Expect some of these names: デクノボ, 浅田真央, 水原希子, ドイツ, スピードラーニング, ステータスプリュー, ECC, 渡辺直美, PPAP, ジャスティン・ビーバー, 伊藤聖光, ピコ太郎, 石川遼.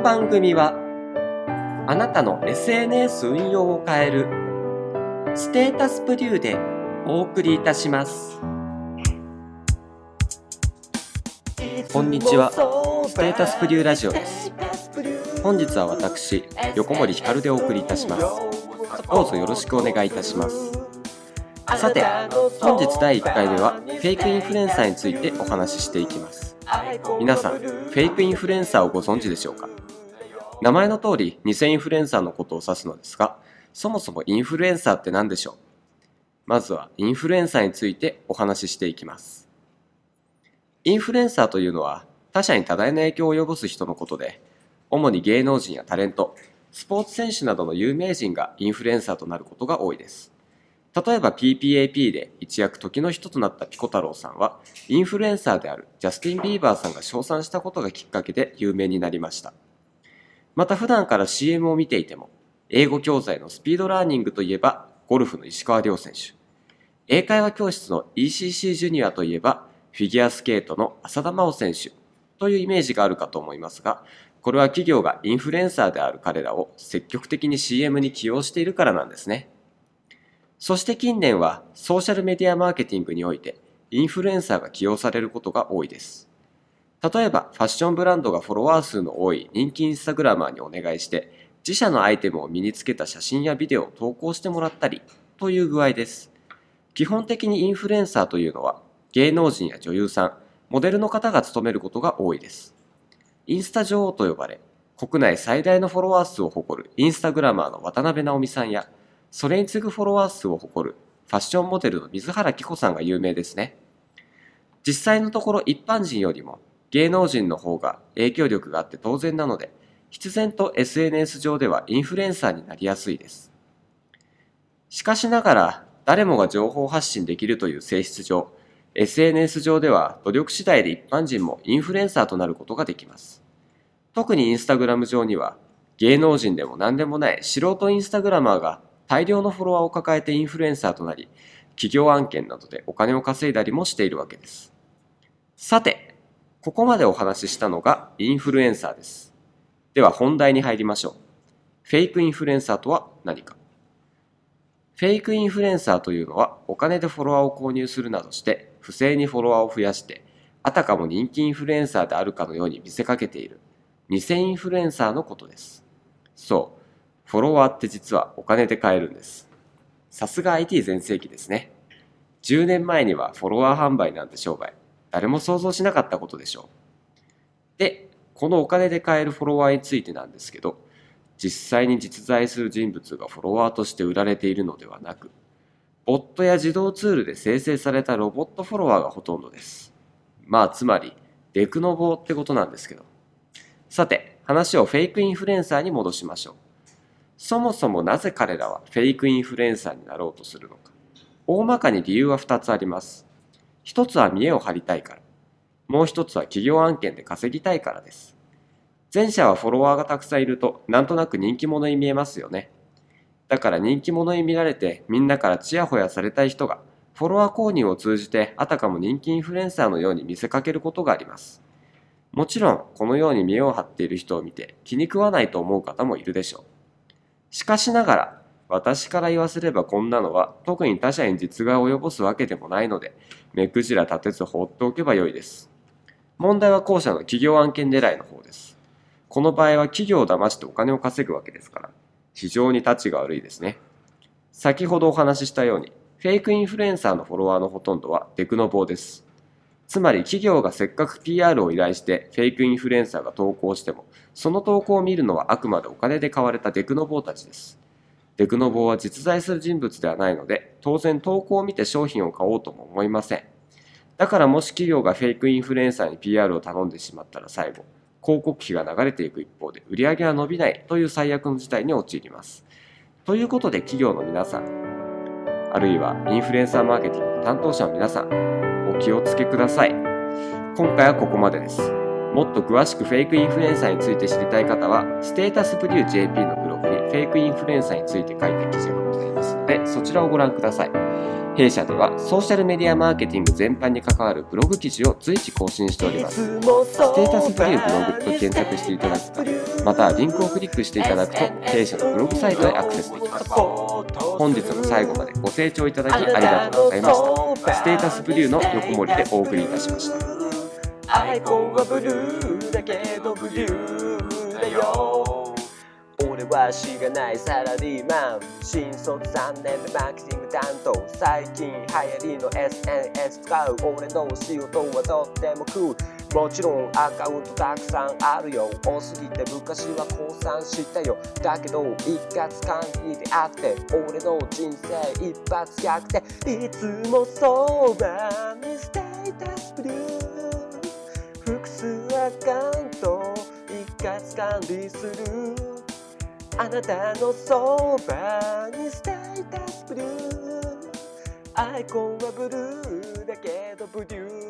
の番組はあなたの SNS 運用を変えるステータスプリューでお送りいたします。こんにちは、ステータスプリューラジオです。本日は私横森光でお送りいたします。どうぞよろしくお願いいたします。さて、本日第1回目はフェイクインフルエンサーについてお話ししていきます。皆さん、フェイクインフルエンサーをご存知でしょうか？名前の通り、偽インフルエンサーのことを指すのですが、そもそもインフルエンサーって何でしょう？まずはインフルエンサーについてお話ししていきます。インフルエンサーというのは、他者に多大な影響を及ぼす人のことで、主に芸能人やタレント、スポーツ選手などの有名人がインフルエンサーとなることが多いです。例えば PPAP で一躍時の人となったピコ太郎さんは、インフルエンサーであるジャスティン・ビーバーさんが称賛したことがきっかけで有名になりました。また、普段から CM を見ていても、英語教材のスピードラーニングといえばゴルフの石川遼選手、英会話教室の ECC ジュニアといえばフィギュアスケートの浅田真央選手というイメージがあるかと思いますが、これは企業がインフルエンサーである彼らを積極的に CM に起用しているからなんですね。そして近年はソーシャルメディアマーケティングにおいてインフルエンサーが起用されることが多いです。例えばファッションブランドがフォロワー数の多い人気インスタグラマーにお願いして、自社のアイテムを身につけた写真やビデオを投稿してもらったりという具合です。基本的にインフルエンサーというのは芸能人や女優さん、モデルの方が務めることが多いです。インスタ女王と呼ばれ、国内最大のフォロワー数を誇るインスタグラマーの渡辺直美さんや、それに次ぐフォロワー数を誇るファッションモデルの水原希子さんが有名ですね。実際のところ、一般人よりも芸能人の方が影響力があって当然なので、必然と SNS 上ではインフルエンサーになりやすいです。しかしながら、誰もが情報発信できるという性質上、 SNS 上では努力次第で一般人もインフルエンサーとなることができます。特にインスタグラム上には、芸能人でも何でもない素人インスタグラマーが大量のフォロワーを抱えてインフルエンサーとなり、企業案件などでお金を稼いだりもしているわけです。さて、ここまでお話ししたのがインフルエンサーです。では本題に入りましょう。フェイクインフルエンサーとは何か。フェイクインフルエンサーというのは、お金でフォロワーを購入するなどして、不正にフォロワーを増やして、あたかも人気インフルエンサーであるかのように見せかけている、偽インフルエンサーのことです。そう。フォロワーって実はお金で買えるんです。さすが IT 全盛期ですね。10年前にはフォロワー販売なんて商売、誰も想像しなかったことでしょう。で、このお金で買えるフォロワーについてなんですけど、実際に実在する人物がフォロワーとして売られているのではなく、ボットや自動ツールで生成されたロボットフォロワーがほとんどです。まあ、つまりデクノボってことなんですけど。さて、話をフェイクインフルエンサーに戻しましょう。そもそもなぜ彼らはフェイクインフルエンサーになろうとするのか。大まかに理由は2つあります。1つは見栄を張りたいから。もう1つは企業案件で稼ぎたいからです。前者はフォロワーがたくさんいると、なんとなく人気者に見えますよね。だから人気者に見られて、みんなからチヤホヤされたい人が、フォロワー購入を通じてあたかも人気インフルエンサーのように見せかけることがあります。もちろん、このように見栄を張っている人を見て気に食わないと思う方もいるでしょう。しかしながら、私から言わせればこんなのは特に他者に実害を及ぼすわけでもないので、目くじら立てず放っておけばよいです。問題は後者の企業案件狙いの方です。この場合は企業を騙してお金を稼ぐわけですから、非常に立ちが悪いですね。先ほどお話ししたように、フェイクインフルエンサーのフォロワーのほとんどはデクノボーです。つまり企業がせっかく PR を依頼してフェイクインフルエンサーが投稿しても、その投稿を見るのはあくまでお金で買われたデクノボーたちです。デクノボーは実在する人物ではないので、当然投稿を見て商品を買おうとも思いません。だから、もし企業がフェイクインフルエンサーに PR を頼んでしまったら、最後、広告費が流れていく一方で売り上げは伸びないという最悪の事態に陥ります。ということで、企業の皆さん、あるいはインフルエンサーマーケティングの担当者の皆さん、お気をつけください。今回はここまでです。もっと詳しくフェイクインフルエンサーについて知りたい方は、ステータスプリュー JP のブログにフェイクインフルエンサーについて書いて記事がございます。でそちらをご覧ください。弊社ではソーシャルメディアマーケティング全般に関わるブログ記事を随時更新しております。ステータスというブログと検索していただくか、またはリンクをクリックしていただくと弊社のブログサイトへアクセスできます。本日も最後までご清聴いただきありがとうございました。ステータスブリューの横森でお送りいたしました。アイコンはブルーだけどブリューだよ。俺はしがないサラリーマン、新卒3年目マーケティング担当、最近流行りの SNS 使う。俺の仕事はとってもクール、もちろんアカウントたくさんあるよ。多すぎて昔は降参したよ。だけど一括管理であって、俺の人生一発逆転。いつもそばにステータスブリュー、複数アカウント一括管理する。あなたのそばにステータスブリュー、アイコンはブルーだけどブリュー。